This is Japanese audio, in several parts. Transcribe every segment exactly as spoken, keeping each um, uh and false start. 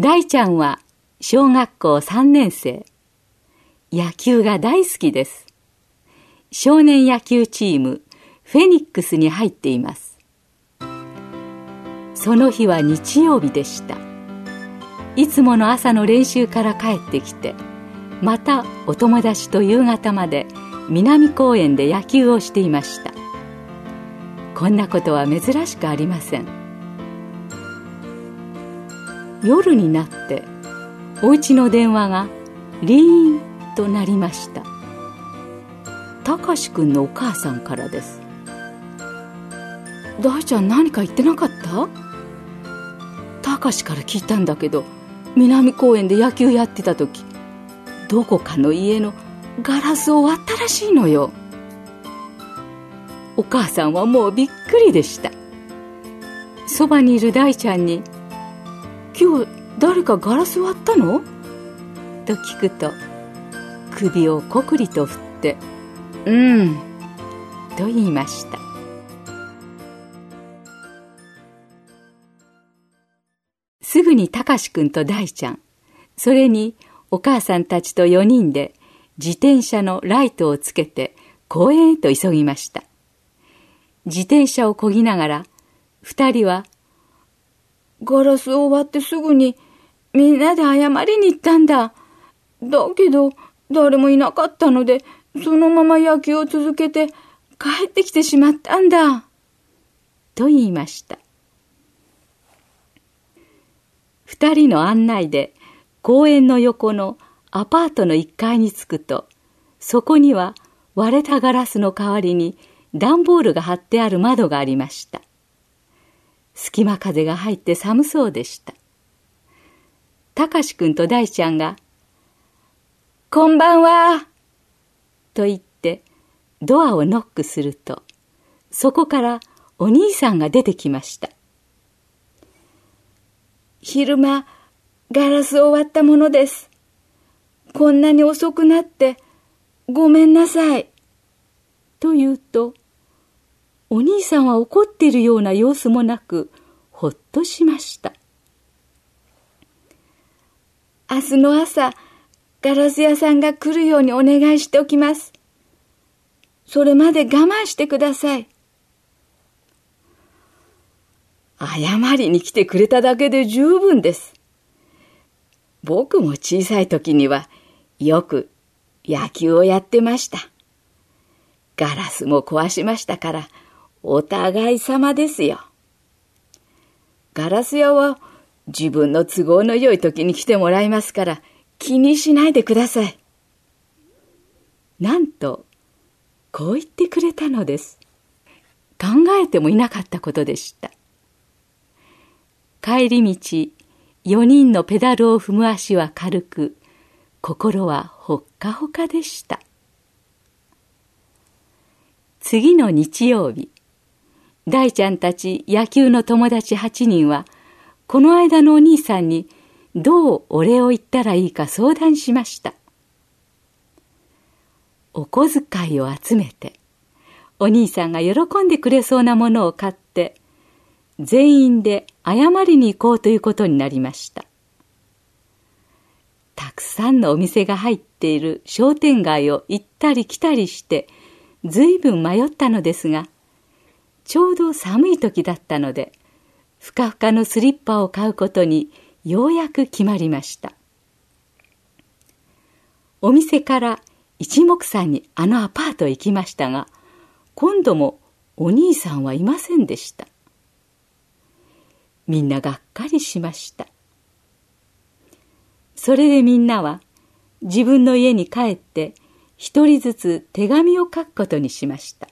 大ちゃんは小学校さんねん生。野球が大好きです。少年野球チームフェニックスに入っています。その日は日曜日でした。いつもの朝の練習から帰ってきて、またお友達と夕方まで南公園で野球をしていました。こんなことは珍しくありません。夜になってお家の電話がリーンと鳴りました。たかしくんのお母さんからです。大ちゃん何か言ってなかった？たかしから聞いたんだけど、南公園で野球やってた時、どこかの家のガラスを割ったらしいのよ。お母さんはもうびっくりでした。そばにいる大ちゃんに、今日誰かガラス割ったの？と聞くと、首をこくりと振ってうんと言いました。すぐにたかしくんと大ちゃん、それにお母さんたちとよにんで自転車のライトをつけて公園へと急ぎました。自転車をこぎながら、二人はガラスを割ってすぐにみんなで謝りに行ったんだ。だけど誰もいなかったので、そのまま野球を続けて帰ってきてしまったんだ、と言いました。二人の案内で公園の横のアパートの一階に着くと、そこには割れたガラスの代わりに段ボールが張ってある窓がありました。隙間風が入って寒そうでした。たかしくんと大ちゃんが、こんばんはと言ってドアをノックすると、そこからお兄さんが出てきました。昼間ガラスを割ったものです。こんなに遅くなってごめんなさい。と言うと、お兄さんは怒っているような様子もなく、ほっとしました。明日の朝、ガラス屋さんが来るようにお願いしておきます。それまで我慢してください。謝りに来てくれただけで十分です。僕も小さい時にはよく野球をやってました。ガラスも壊しましたから、お互い様ですよ。ガラス屋は自分の都合の良い時に来てもらいますから、気にしないでください。なんと、こう言ってくれたのです。考えてもいなかったことでした。帰り道、よにんのペダルを踏む足は軽く、心はほっかほかでした。次の日曜日、大ちゃんたち野球の友達はちにんは、この間のお兄さんにどうお礼を言ったらいいか相談しました。お小遣いを集めて、お兄さんが喜んでくれそうなものを買って、全員で謝りに行こうということになりました。たくさんのお店が入っている商店街を行ったり来たりして、ずいぶん迷ったのですが、ちょうど寒い時だったので、ふかふかのスリッパを買うことにようやく決まりました。お店から一目散にあのアパートへ行きましたが、今度もお兄さんはいませんでした。みんながっかりしました。それでみんなは自分の家に帰って、一人ずつ手紙を書くことにしました。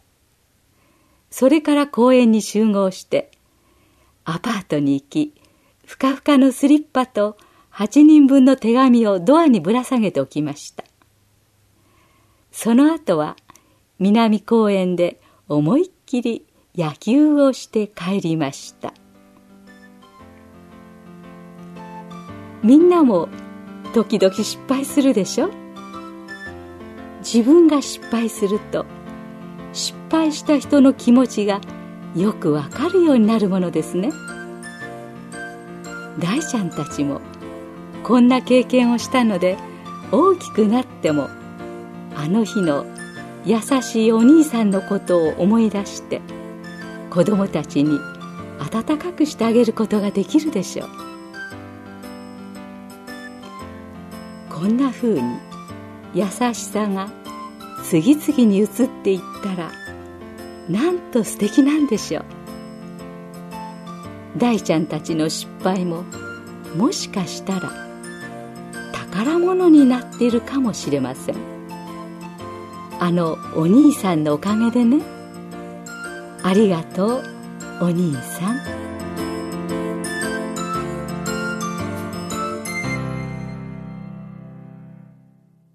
それから公園に集合して、アパートに行き、ふかふかのスリッパとはちにんぶんの手紙をドアにぶら下げておきました。その後は南公園で思いっきり野球をして帰りました。みんなも時々失敗するでしょ？自分が失敗すると、失敗した人の気持ちがよくわかるようになるものですね。大ちゃんたちもこんな経験をしたので、大きくなってもあの日の優しいお兄さんのことを思い出して、子供たちに温かくしてあげることができるでしょう。こんなふうに優しさが次々に移っていったら、なんと素敵なんでしょう。大ちゃんたちの失敗も、もしかしたら宝物になっているかもしれません。あのお兄さんのおかげでね。ありがとう、お兄さん。